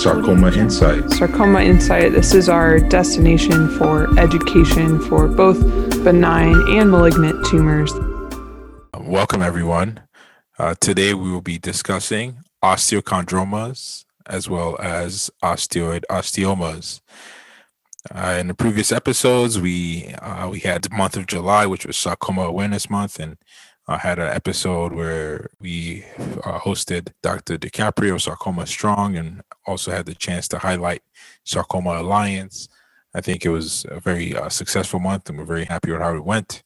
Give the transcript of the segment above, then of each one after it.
Sarcoma Insight. Sarcoma Insight, this is our destination for education for both benign and malignant tumors. Welcome, everyone. Today we will be discussing osteochondromas as well as osteoid osteomas. In the previous episodes, we had the month of July, which was Sarcoma Awareness Month, and I had an episode where we hosted Dr. DiCaprio of Sarcoma Strong, and also had the chance to highlight Sarcoma Alliance. I think it was a very successful month, and we're very happy with how it went.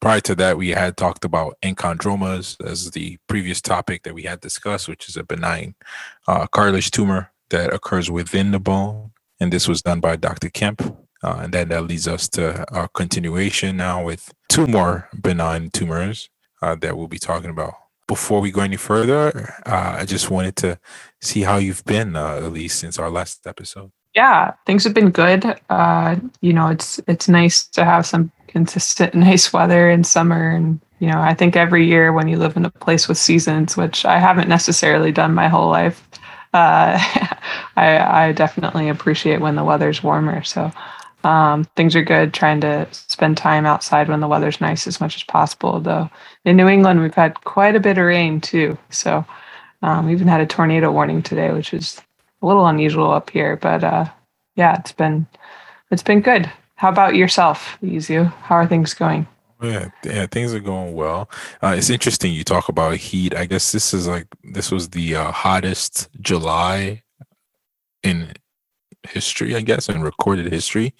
Prior to that, we had talked about enchondromas as the previous topic that we had discussed, which is a benign cartilage tumor that occurs within the bone. And this was done by Dr. Kemp. And then that leads us to our continuation now with two more benign tumors that we'll be talking about. Before we go any further, I just wanted to see how you've been, Elise, since our last episode. Yeah, things have been good. It's nice to have some consistent nice weather in summer. And, I think every year when you live in a place with seasons, which I haven't necessarily done my whole life, I definitely appreciate when the weather's warmer. So things are good. Trying to spend time outside when the weather's nice as much as possible. Though in New England, we've had quite a bit of rain too. So we even had a tornado warning today, which is a little unusual up here. But it's been good. How about yourself, Izu? How are things going? Yeah, things are going well. It's interesting you talk about heat. I guess this was the hottest July in history, I guess, in recorded history.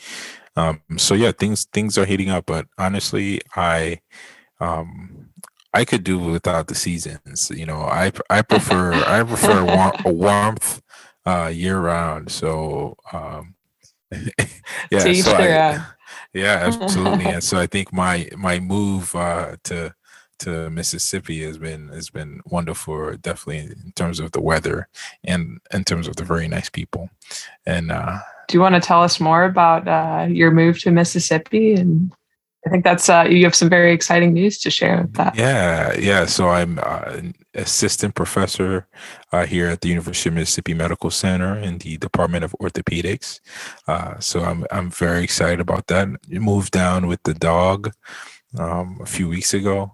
So yeah, things are heating up. But honestly, I could do without the seasons. I prefer warmth year round. So yeah. So yeah, absolutely. And so I think my move to Mississippi has been wonderful, definitely in terms of the weather and in terms of the very nice people. And do you want to tell us more about your move to Mississippi? And I think that's you have some very exciting news to share with that. Yeah. So I'm an assistant professor here at the University of Mississippi Medical Center in the Department of Orthopedics. So I'm very excited about that. I moved down with the dog a few weeks ago.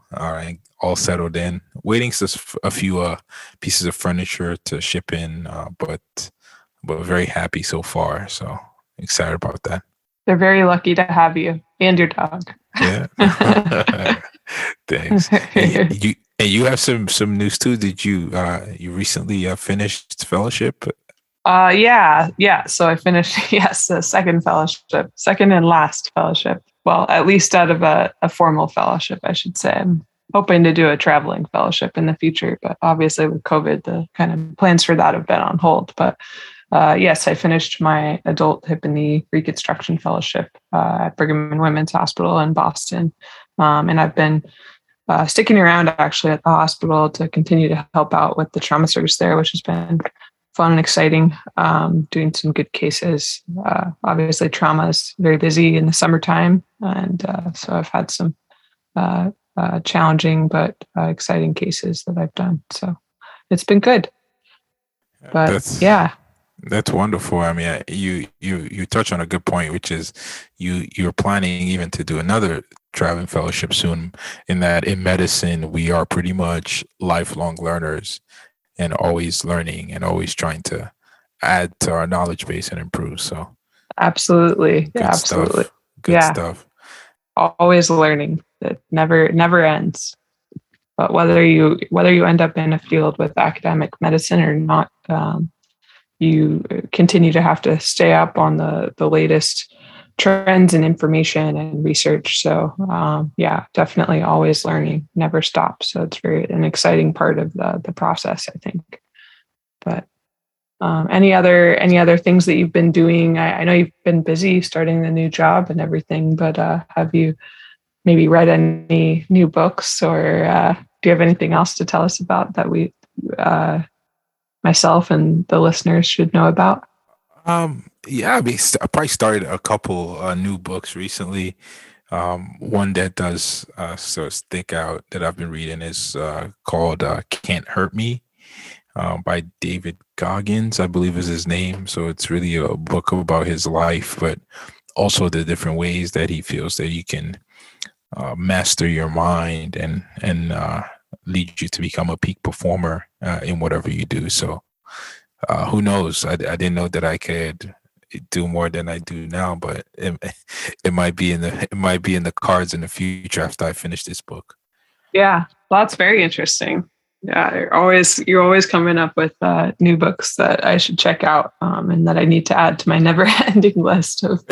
All settled in, waiting for a few pieces of furniture to ship in, but very happy so far. So excited about that. They're very lucky to have you and your dog. Yeah. Thanks. And you have some news too. Did you you recently finished fellowship? So I finished the second and last fellowship. Well, at least out of a formal fellowship, I should say. I'm hoping to do a traveling fellowship in the future, but obviously with COVID, the kind of plans for that have been on hold. But yes, I finished my adult hip and knee reconstruction fellowship at Brigham and Women's Hospital in Boston. And I've been sticking around actually at the hospital to continue to help out with the trauma service there, which has been fun and exciting, doing some good cases. Obviously, trauma is very busy in the summertime. And so I've had some challenging but exciting cases that I've done. So it's been good. But That's wonderful. I mean, you touch on a good point, which is you're planning even to do another traveling fellowship soon, in that in medicine, we are pretty much lifelong learners and always learning and always trying to add to our knowledge base and improve. So absolutely. Good stuff. Always learning. That never ends. But whether you end up in a field with academic medicine or not, you continue to have to stay up on the latest trends and information and research. So definitely always learning, never stop. So it's an exciting part of the process, I think. But any other things that you've been doing? I know you've been busy starting the new job and everything, but have you maybe read any new books, or do you have anything else to tell us about that we myself and the listeners should know about? I probably started a couple new books recently. One that does sort of stick out that I've been reading is called Can't Hurt Me. by David Goggins, I believe is his name. So it's really a book about his life, but also the different ways that he feels that you can master your mind and lead you to become a peak performer in whatever you do. So who knows? I didn't know that I could do more than I do now, but it might be in the cards in the future after I finish this book. Yeah, well, that's very interesting. Yeah, you're always coming up with new books that I should check out and that I need to add to my never-ending list of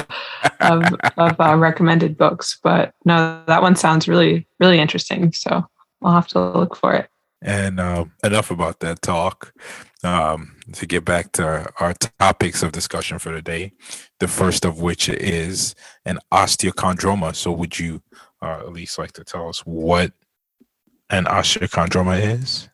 recommended books. But no, that one sounds really, really interesting. So I'll have to look for it. And enough about that talk. To get back to our topics of discussion for today, the first of which is an osteochondroma. So would you at least like to tell us what an osteochondroma is?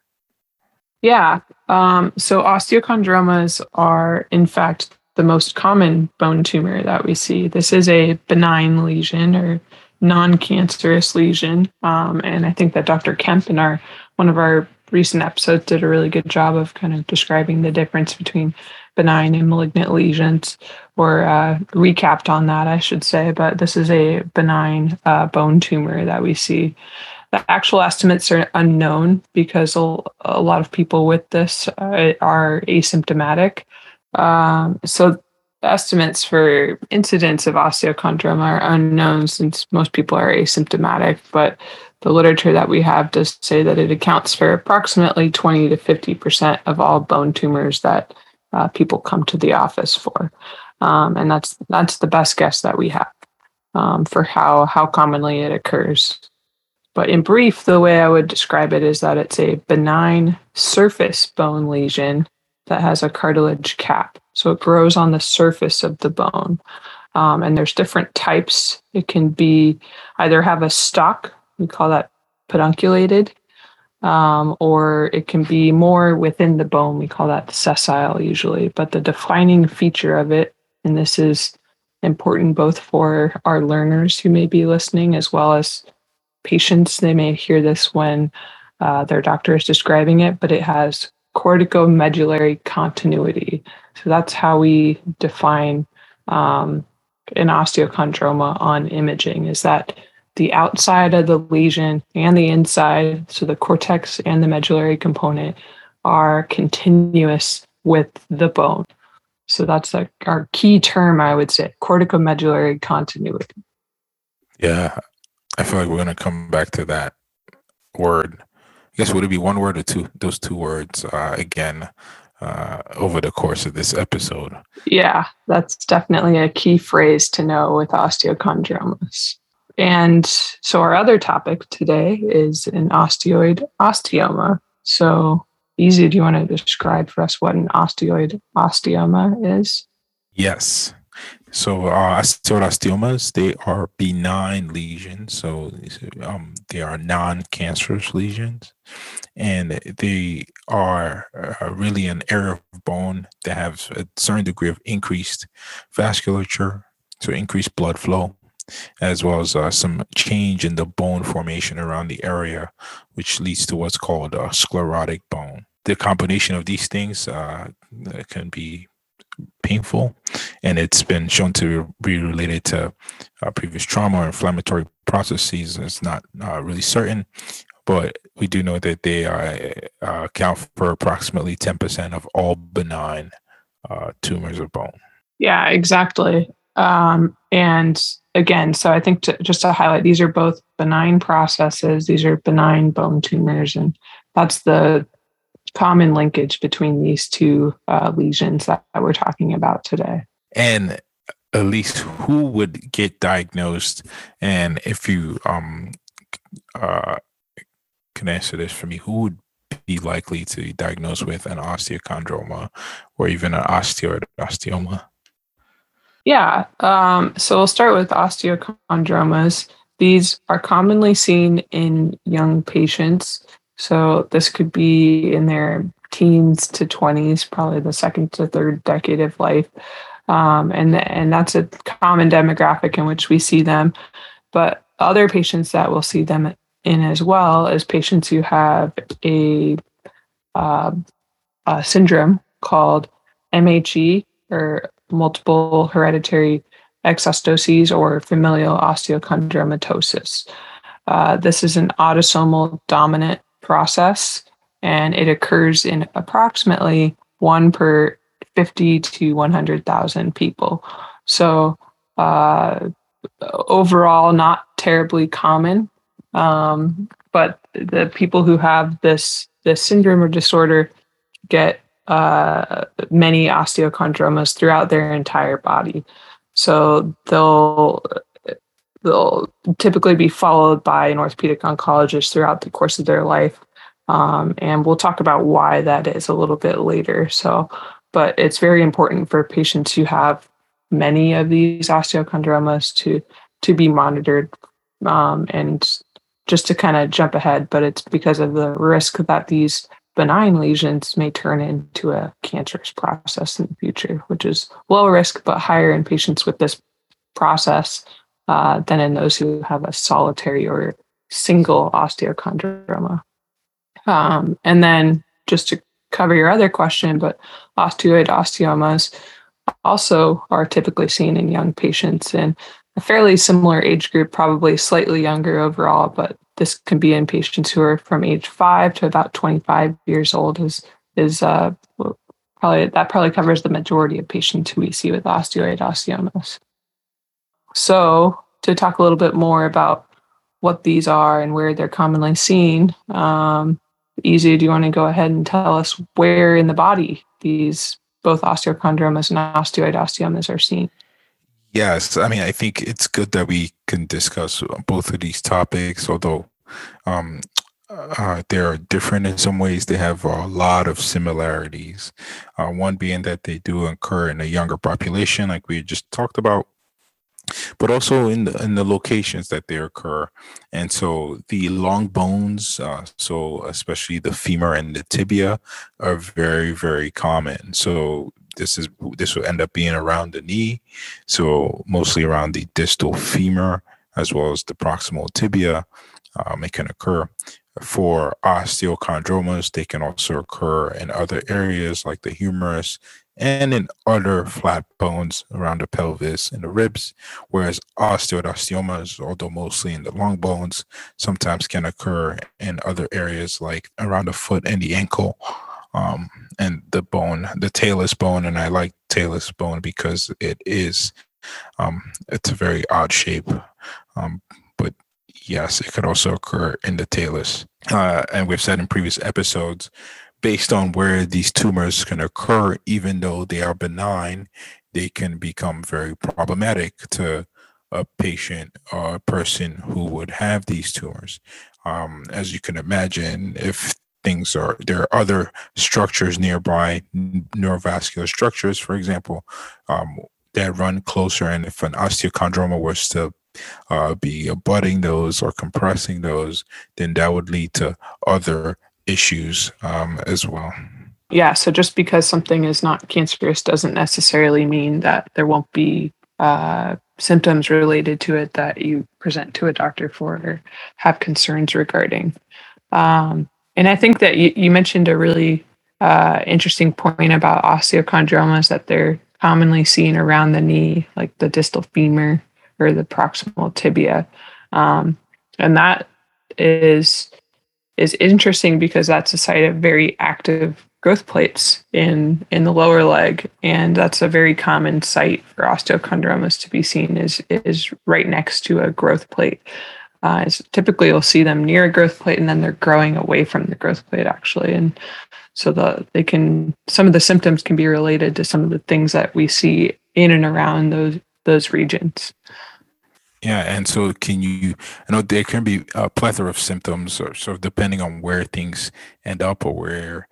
Yeah. So osteochondromas are, in fact, the most common bone tumor that we see. This is a benign lesion or non-cancerous lesion. And I think that Dr. Kemp in one of our recent episodes did a really good job of kind of describing the difference between benign and malignant lesions, or recapped on that, I should say. But this is a benign bone tumor that we see. The actual estimates are unknown because a lot of people with this are asymptomatic. So estimates for incidence of osteochondroma are unknown since most people are asymptomatic, but the literature that we have does say that it accounts for approximately 20 to 50% of all bone tumors that people come to the office for. And that's the best guess that we have for how commonly it occurs. But in brief, the way I would describe it is that it's a benign surface bone lesion that has a cartilage cap. So it grows on the surface of the bone. And there's different types. It can be either have a stalk, we call that pedunculated, or it can be more within the bone. We call that sessile usually. But the defining feature of it, and this is important both for our learners who may be listening as well as patients, they may hear this when their doctor is describing it, but it has corticomedullary continuity. So that's how we define an osteochondroma on imaging, is that the outside of the lesion and the inside, so the cortex and the medullary component, are continuous with the bone. So that's like our key term, I would say, corticomedullary continuity. Yeah, I feel like we're going to come back to that word. I guess, would it be one word or two? Those two words again over the course of this episode. Yeah, that's definitely a key phrase to know with osteochondromas. And so our other topic today is an osteoid osteoma. So, Easy, do you want to describe for us what an osteoid osteoma is? Yes. So osteoid osteomas, they are benign lesions. So they are non-cancerous lesions. And they are really an area of bone that has a certain degree of increased vasculature, so increased blood flow, as well as some change in the bone formation around the area, which leads to what's called sclerotic bone. The combination of these things can be painful, and it's been shown to be related to previous trauma or inflammatory processes. It's not really certain, but we do know that they account for approximately 10% of all benign tumors of bone. Yeah, exactly. And again, so I think just to highlight, these are both benign processes. These are benign bone tumors, and that's the common linkage between these two lesions that we're talking about today. And at least who would get diagnosed? And if you can answer this for me, who would be likely to be diagnosed with an osteochondroma or even an osteoid osteoma? Yeah. So we'll start with osteochondromas. These are commonly seen in young patients. So this could be in their teens to 20s, probably the second to third decade of life. And that's a common demographic in which we see them. But other patients that we'll see them in as well is patients who have a syndrome called MHE, or multiple hereditary exostoses, or familial osteochondromatosis. This is an autosomal dominant process, and it occurs in approximately 1 per 50 to 100,000 people. So overall, not terribly common, but the people who have this syndrome or disorder get many osteochondromas throughout their entire body. So they'll typically be followed by an orthopedic oncologist throughout the course of their life. And we'll talk about why that is a little bit later. But it's very important for patients who have many of these osteochondromas to be monitored. And just to kind of jump ahead, but it's because of the risk that these benign lesions may turn into a cancerous process in the future, which is low risk, but higher in patients with this process than in those who have a solitary or single osteochondroma. And then just to cover your other question, but osteoid osteomas also are typically seen in young patients in a fairly similar age group, probably slightly younger overall, but this can be in patients who are from age 5 to about 25 years old. Is probably covers the majority of patients who we see with osteoid osteomas. So to talk a little bit more about what these are and where they're commonly seen, Izzy, do you want to go ahead and tell us where in the body these both osteochondromas and osteoid osteomas are seen? Yes, I mean, I think it's good that we can discuss both of these topics, although they are different in some ways. They have a lot of similarities, one being that they do occur in a younger population, like we just talked about, but also in the locations that they occur. And so the long bones, so especially the femur and the tibia, are very, very common. So this will end up being around the knee, so mostly around the distal femur as well as the proximal tibia. It can occur for osteochondromas. They can also occur in other areas like the humerus and in other flat bones around the pelvis and the ribs, whereas osteoid osteomas, although mostly in the long bones, sometimes can occur in other areas like around the foot and the ankle, and the bone, the talus bone. And I like talus bone because it's a very odd shape, but yes, it could also occur in the talus. And we've said in previous episodes, based on where these tumors can occur, even though they are benign, they can become very problematic to a patient or a person who would have these tumors. As you can imagine, if there are other structures nearby, neurovascular structures, for example, that run closer. And if an osteochondroma was to be abutting those or compressing those, then that would lead to other issues as well. Yeah. So just because something is not cancerous doesn't necessarily mean that there won't be symptoms related to it that you present to a doctor for or have concerns regarding. And I think that you mentioned a really interesting point about osteochondromas, that they're commonly seen around the knee, like the distal femur or the proximal tibia. And that is interesting because that's a site of very active growth plates in the lower leg. And that's a very common site for osteochondromas to be seen, is right next to a growth plate. Typically you'll see them near a growth plate, and then they're growing away from the growth plate, actually. And so some of the symptoms can be related to some of the things that we see in and around those regions. Yeah, and so there can be a plethora of symptoms, or sort of depending on where things end up, or where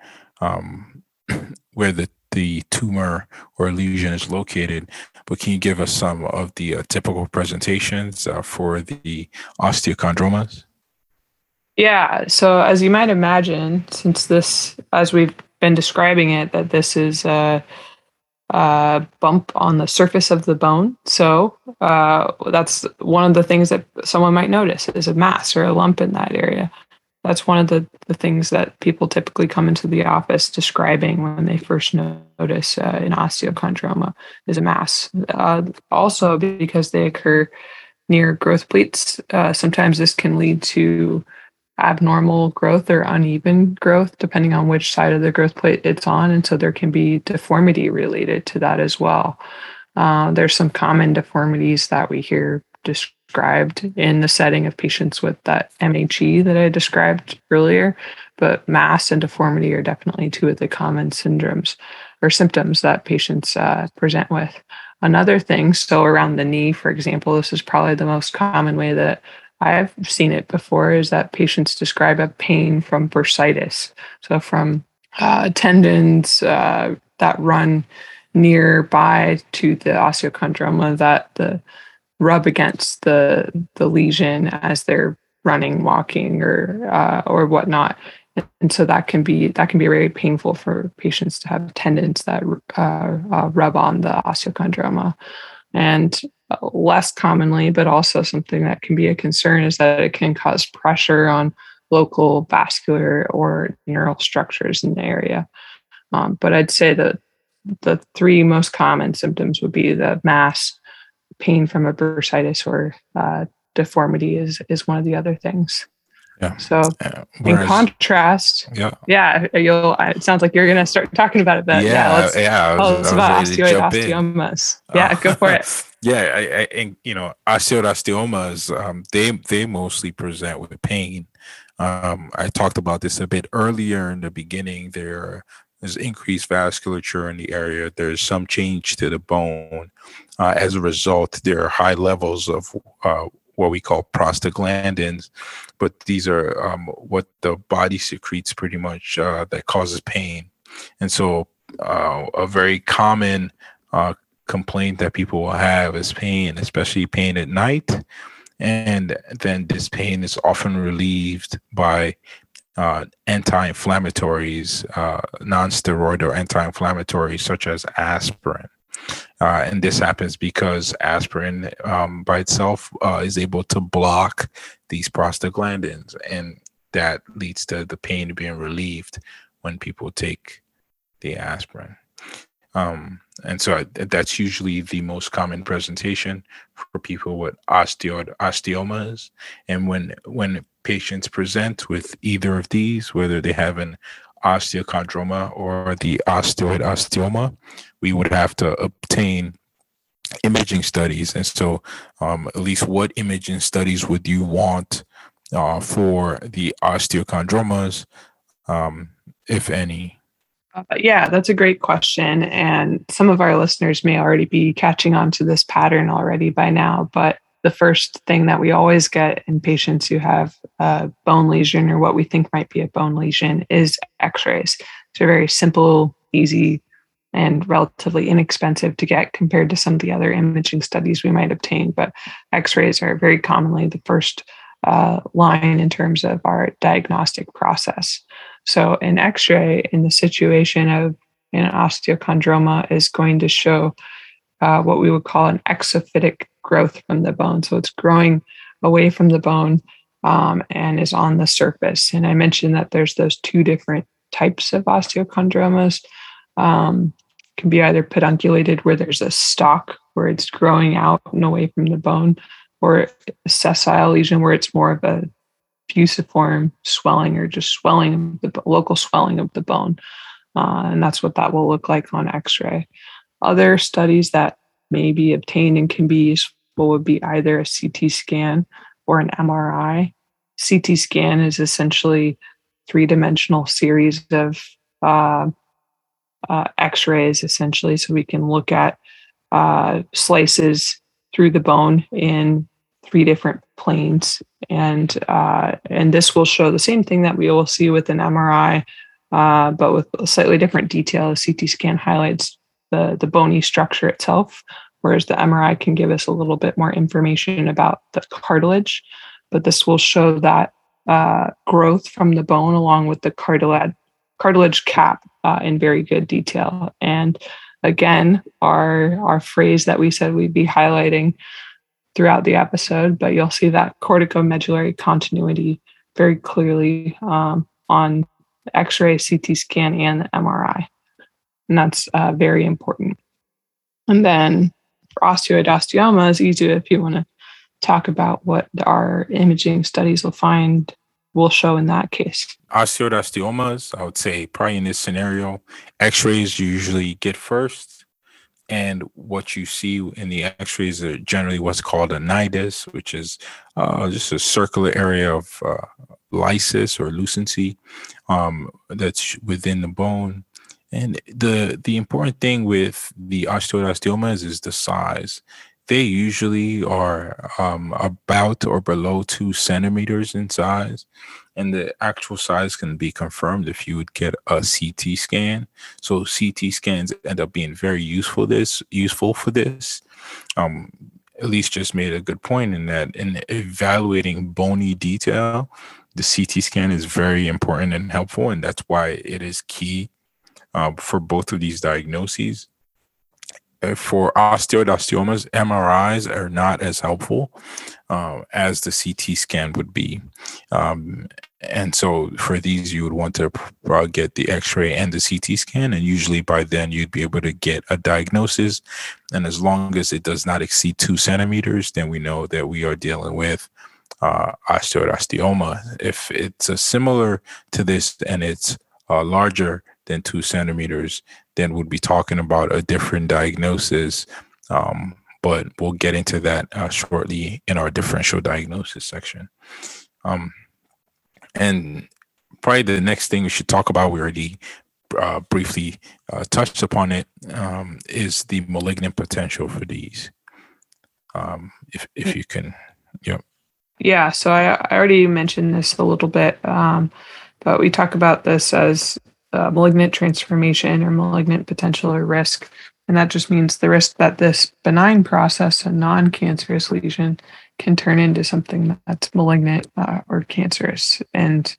the tumor or lesion is located. But can you give us some of the typical presentations for the osteochondromas? Yeah. So as you might imagine, since this, as we've been describing it, that this is a bump on the surface of the bone. So that's one of the things that someone might notice is a mass or a lump in that area. that's one of the things that people typically come into the office describing when they first notice an osteochondroma is a mass. Also, because they occur near growth plates, sometimes this can lead to abnormal growth or uneven growth, depending on which side of the growth plate it's on. And so there can be deformity related to that as well. There's some common deformities that we hear described in the setting of patients with that MHE that I described earlier, but mass and deformity are definitely two of the common syndromes or symptoms that patients present with. Another thing, so around the knee, for example, this is probably the most common way that I've seen it before, is that patients describe a pain from bursitis. So from tendons that run nearby to the osteochondroma that the rub against the lesion as they're running, walking, or whatnot. And so that can be very painful for patients to have tendons that rub on the osteochondroma. And less commonly, but also something that can be a concern, is that it can cause pressure on local vascular or neural structures in the area. But I'd say that the three most common symptoms would be the mass, pain from a bursitis, or deformity is one of the other things. Yeah. So in contrast, it sounds like you're going to start talking about it, but let's about osteoid osteomas. Go for it. I osteoid osteomas, they mostly present with pain. I talked about this a bit earlier in the beginning. There's increased vasculature in the area. There's some change to the bone. As a result, there are high levels of what we call prostaglandins, but these are what the body secretes pretty much that causes pain. And so a very common complaint that people will have is pain, especially pain at night. And then this pain is often relieved by anti-inflammatories, non-steroidal anti-inflammatories such as aspirin. And this happens because aspirin by itself is able to block these prostaglandins, and that leads to the pain being relieved when people take the aspirin. And so that's usually the most common presentation for people with osteoid osteomas. And when patients present with either of these, whether they have an osteochondroma or the osteoid osteoma, we would have to obtain imaging studies. And so at least what imaging studies would you want for the osteochondromas, if any? Yeah, that's a great question. And some of our listeners may already be catching on to this pattern already by now, but the first thing that we always get in patients who have a bone lesion, or what we think might be a bone lesion, is x-rays. They're very simple, easy, and relatively inexpensive to get compared to some of the other imaging studies we might obtain. But x-rays are very commonly the first line in terms of our diagnostic process. So an x-ray in the situation of an osteochondroma is going to show what we would call an exophytic growth from the bone. So it's growing away from the bone and is on the surface. And I mentioned that there's those two different types of osteochondromas. Can be either pedunculated, where there's a stalk where it's growing out and away from the bone, or a sessile lesion where it's more of a fusiform swelling, or just swelling, the local swelling of the bone. And that's what that will look like on x-ray. Other studies that may be obtained and can be useful would be either a CT scan or an MRI. CT scan is essentially three-dimensional series of x-rays, essentially, so we can look at slices through the bone in three different planes. And this will show the same thing that we will see with an MRI, but with a slightly different detail. A CT scan highlights the bony structure itself, whereas the MRI can give us a little bit more information about the cartilage. But this will show that growth from the bone along with the cartilage cap in very good detail. And again, our phrase that we said we'd be highlighting throughout the episode, but you'll see that corticomedullary continuity very clearly on X-ray, CT scan, and MRI. And that's very important. And then for osteoid osteoma is easier if you want to talk about what our imaging studies will show in that case. Osteoid osteomas, I would say probably in this scenario, X-rays you usually get first. And what you see in the X-rays are generally what's called a nidus, which is just a circular area of lysis or lucency that's within the bone. And the important thing with the osteoid osteomas is the size. They usually are about or below 2 centimeters in size. And the actual size can be confirmed if you would get a CT scan. So CT scans end up being very useful for this. Elise just made a good point in that in evaluating bony detail, the CT scan is very important and helpful. And that's why it is key for both of these diagnoses. For osteoid osteomas, MRIs are not as helpful as the CT scan would be. And so for these, you would want to get the X-ray and the CT scan. And usually by then you'd be able to get a diagnosis. And as long as it does not exceed 2 centimeters, then we know that we are dealing with osteoid osteoma. If it's similar to this and it's larger than 2 centimeters, then we'd be talking about a different diagnosis. But we'll get into that shortly in our differential diagnosis section. And probably the next thing we should talk about, we already briefly touched upon it, is the malignant potential for these. If you can, yeah. Yeah, so I already mentioned this a little bit, but we talk about this as malignant transformation or malignant potential or risk. And that just means the risk that this benign process, a non-cancerous lesion, can turn into something that's malignant or cancerous. And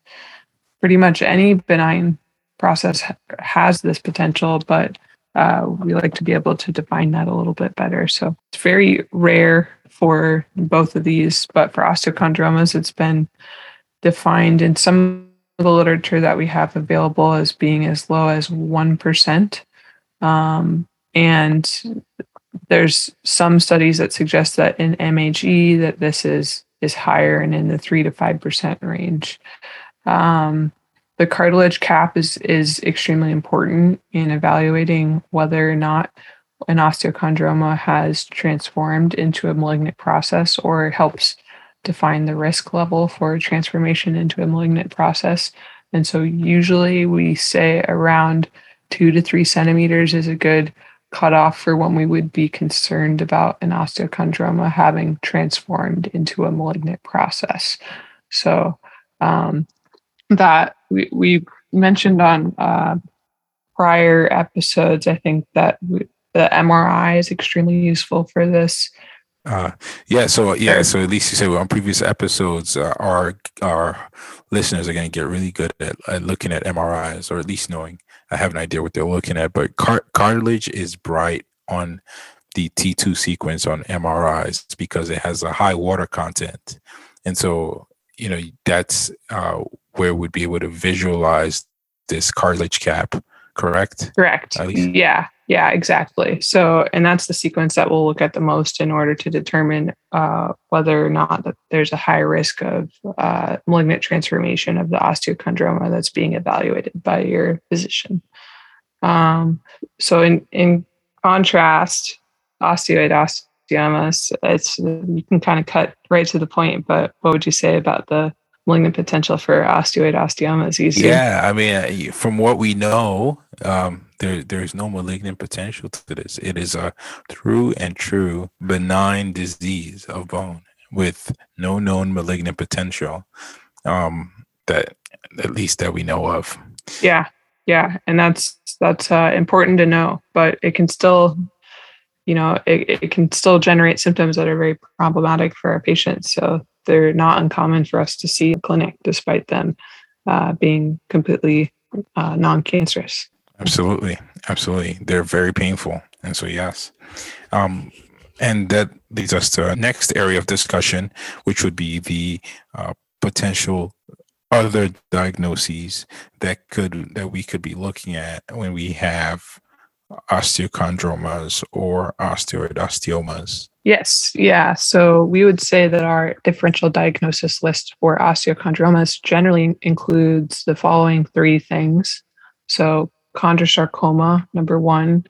pretty much any benign process has this potential, but we like to be able to define that a little bit better. So it's very rare for both of these, but for osteochondromas, it's been defined in some the literature that we have available as being as low as 1%. And there's some studies that suggest that in MHE that this is higher and in the 3 to 5% range. The cartilage cap is extremely important in evaluating whether or not an osteochondroma has transformed into a malignant process or helps define the risk level for transformation into a malignant process. And so usually we say around 2 to 3 centimeters is a good cutoff for when we would be concerned about an osteochondroma having transformed into a malignant process. So that we mentioned on prior episodes, I think that the MRI is extremely useful for this. So at least you said on previous episodes, our listeners are going to get really good at looking at MRIs, or at least knowing, I have an idea what they're looking at, but cartilage is bright on the T2 sequence on MRIs because it has a high water content. And so, that's where we'd be able to visualize this cartilage cap, correct? Correct. Yeah, exactly. So, and that's the sequence that we'll look at the most in order to determine whether or not that there's a high risk of malignant transformation of the osteochondroma that's being evaluated by your physician. So in contrast, osteoid osteomas, you can kind of cut right to the point, but what would you say about the malignant potential for osteoid osteomas? Yeah, I mean, from what we know, there's no malignant potential to this. It is a true and true benign disease of bone with no known malignant potential that at least that we know of. Yeah. And that's important to know, but it can still, it can still generate symptoms that are very problematic for our patients. So they're not uncommon for us to see in clinic, despite them being completely non-cancerous. Absolutely. They're very painful. And so, yes. And that leads us to our next area of discussion, which would be the potential other diagnoses that we could be looking at when we have osteochondromas or osteoid osteomas? Yes. Yeah. So we would say that our differential diagnosis list for osteochondromas generally includes the following three things. So chondrosarcoma, number one,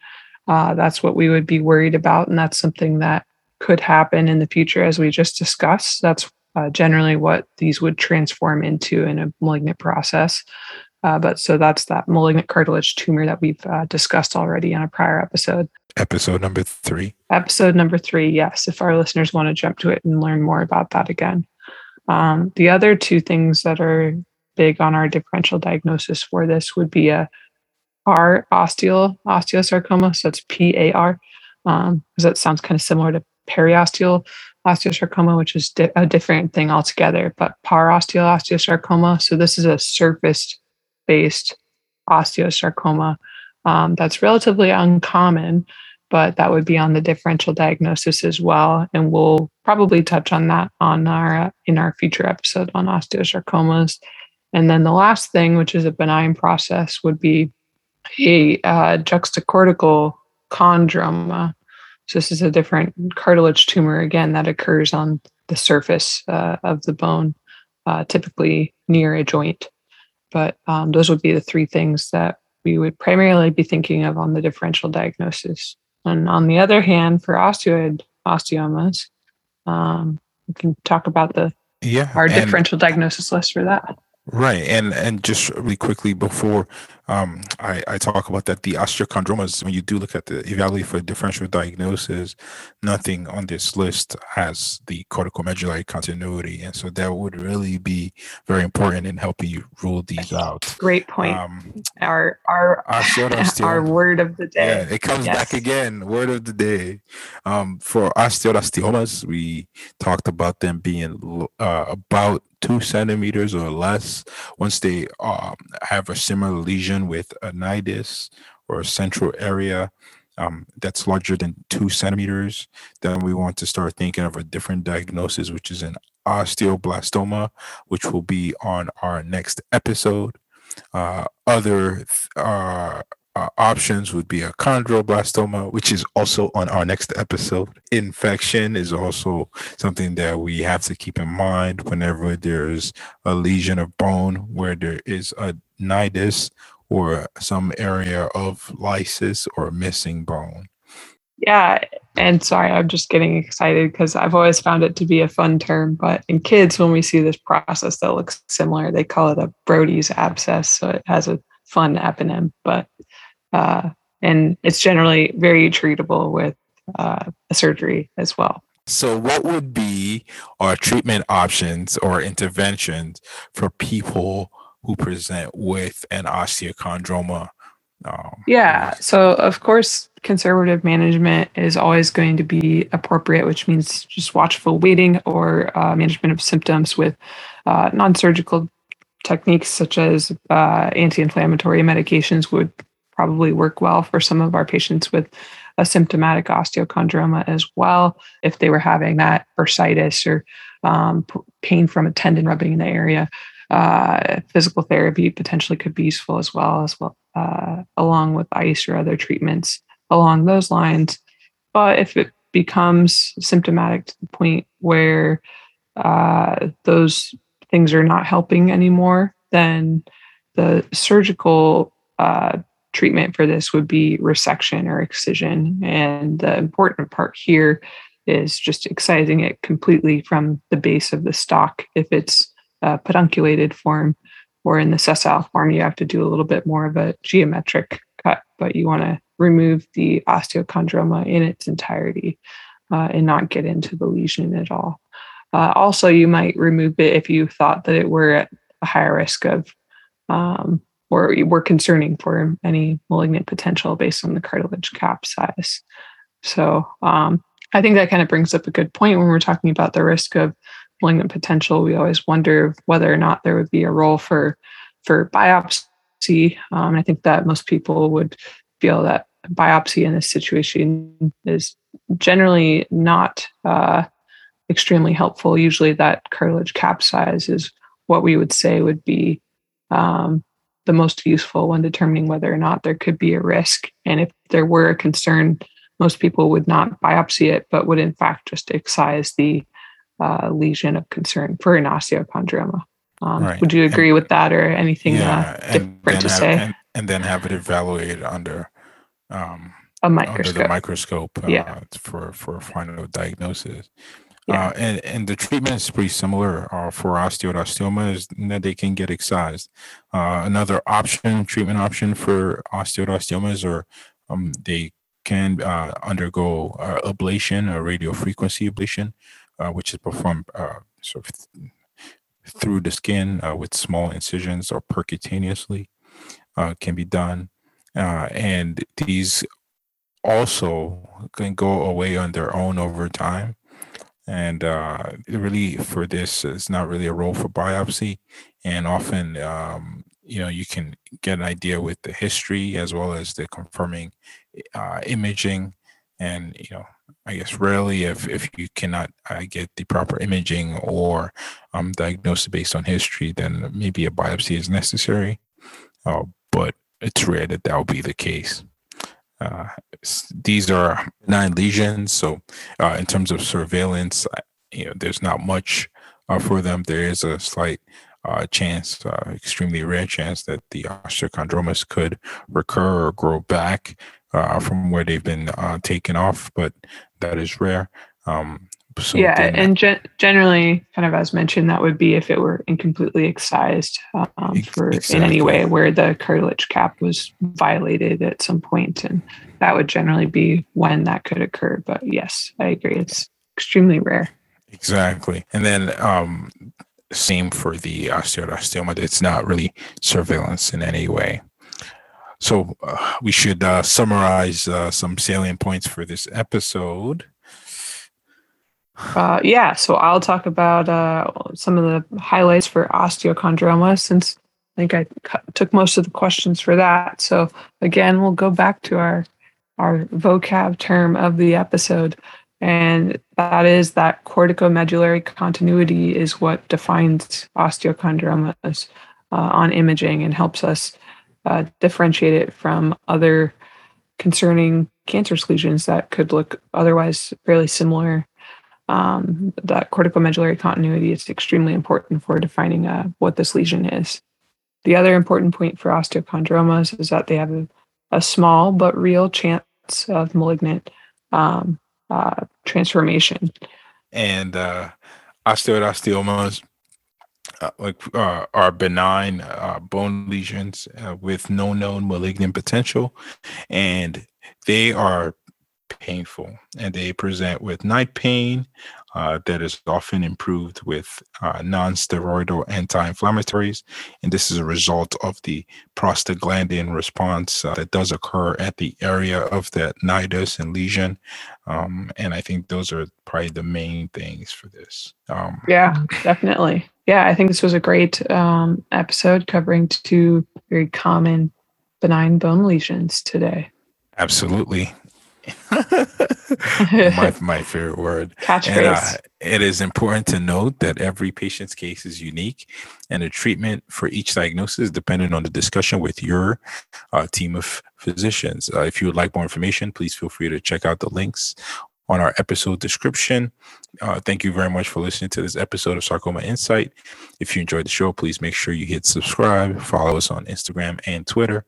that's what we would be worried about. And that's something that could happen in the future, as we just discussed. That's generally what these would transform into in a malignant process. So that's that malignant cartilage tumor that we've discussed already in a prior episode. Episode number three, yes, if our listeners want to jump to it and learn more about that again. The other two things that are big on our differential diagnosis for this would be a parosteal osteosarcoma, so that's PAR, because that sounds kind of similar to periosteal osteosarcoma, which is a different thing altogether, but parosteal osteosarcoma. So this is a surface-based osteosarcoma that's relatively uncommon, but that would be on the differential diagnosis as well. And we'll probably touch on that on in our future episode on osteosarcomas. And then the last thing, which is a benign process, would be a juxtacortical chondroma. So this is a different cartilage tumor, again, that occurs on the surface of the bone, typically near a joint. But those would be the three things that we would primarily be thinking of on the differential diagnosis. And on the other hand, for osteoid osteomas, we can talk about our differential diagnosis list for that. Right. And just really quickly before I talk about that, the osteochondromas, when you do look at the evaluate for differential diagnosis, nothing on this list has the corticomedullary continuity. And so that would really be very important in helping you rule these out. Great point. Our word of the day. Yeah, it comes back again, word of the day. For osteoblastoma, we talked about them being about 2 centimeters or less once they have a similar lesion with a nidus or a central area that's larger than 2 centimeters. Then we want to start thinking of a different diagnosis, which is an osteoblastoma, which will be on our next episode. Other options would be a chondroblastoma, which is also on our next episode. Infection is also something that we have to keep in mind whenever there's a lesion of bone where there is a nidus or some area of lysis or missing bone. Yeah, and sorry, I'm just getting excited because I've always found it to be a fun term, but in kids, when we see this process that looks similar, they call it a Brodie's abscess, so it has a fun eponym, but and it's generally very treatable with a surgery as well. So what would be our treatment options or interventions for people who present with an osteochondroma? So of course, conservative management is always going to be appropriate, which means just watchful waiting or management of symptoms with non-surgical techniques such as anti-inflammatory medications would probably work well for some of our patients with a symptomatic osteochondroma as well, if they were having that bursitis or pain from a tendon rubbing in the area. Physical therapy potentially could be useful as well, along with ice or other treatments along those lines. But if it becomes symptomatic to the point where those things are not helping anymore, then the surgical treatment for this would be resection or excision. And the important part here is just excising it completely from the base of the stalk. If it's a pedunculated form or in the sessile form, you have to do a little bit more of a geometric cut, but you want to remove the osteochondroma in its entirety and not get into the lesion at all. Also, you might remove it if you thought that it were at a higher risk of or were concerning for any malignant potential based on the cartilage cap size. So I think that kind of brings up a good point when we're talking about the risk of malignant potential. We always wonder whether or not there would be a role for biopsy. I think that most people would feel that biopsy in this situation is generally not extremely helpful. Usually that cartilage cap size is what we would say would be the most useful when determining whether or not there could be a risk. And if there were a concern, most people would not biopsy it, but would in fact just excise the lesion of concern for an osteochondroma. Right. Would you agree with that, or anything different to say? And then have it evaluated under a microscope. Under the microscope for final diagnosis. And the treatment is pretty similar for osteoid osteomas, that they can get excised. Another treatment option for osteoid osteomas, or they can undergo ablation or radiofrequency ablation, which is performed sort of through the skin with small incisions or percutaneously can be done. And these also can go away on their own over time. And really, for this, it's not really a role for biopsy. And often, you can get an idea with the history as well as the confirming imaging. And, I guess rarely if you cannot get the proper imaging or diagnosis based on history, then maybe a biopsy is necessary. But it's rare that will be the case. These are benign lesions, so in terms of surveillance, there's not much for them. There is a slight chance, extremely rare chance, that the osteochondromas could recur or grow back from where they've been taken off, but that is rare. Generally, kind of as mentioned, that would be if it were incompletely excised in any way where the cartilage cap was violated at some point, and that would generally be when that could occur. But yes, I agree, it's extremely rare. Exactly. And then same for the osteoid osteoma. It's not really surveillance in any way. So we should summarize some salient points for this episode. So I'll talk about some of the highlights for osteochondroma, since I think I took most of the questions for that. So again, we'll go back to our vocab term of the episode, and that is that corticomedullary continuity is what defines osteochondromas on imaging and helps us differentiate it from other concerning cancerous lesions that could look otherwise fairly similar. That corticomedullary continuity is extremely important for defining what this lesion is. The other important point for osteochondromas is that they have a small but real chance of malignant transformation. And osteoid osteomas are benign bone lesions with no known malignant potential, and they are painful, and they present with night pain that is often improved with non-steroidal anti-inflammatories, and this is a result of the prostaglandin response that does occur at the area of that nidus and lesion, and I think those are probably the main things for this. Definitely. I think this was a great episode covering two very common benign bone lesions today. Absolutely. my favorite word. Catchphrase. And, it is important to note that every patient's case is unique, and the treatment for each diagnosis is dependent on the discussion with your team of physicians. If you would like more information, please feel free to check out the links on our episode description. Thank you very much for listening to this episode of Sarcoma Insight. If you enjoyed the show, please make sure you hit subscribe. Follow us on Instagram and Twitter.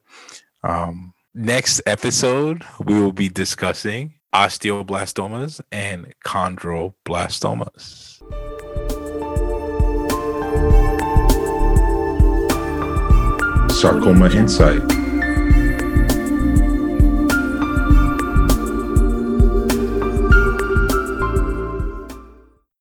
Next episode, we will be discussing osteoblastomas and chondroblastomas. Sarcoma Insight.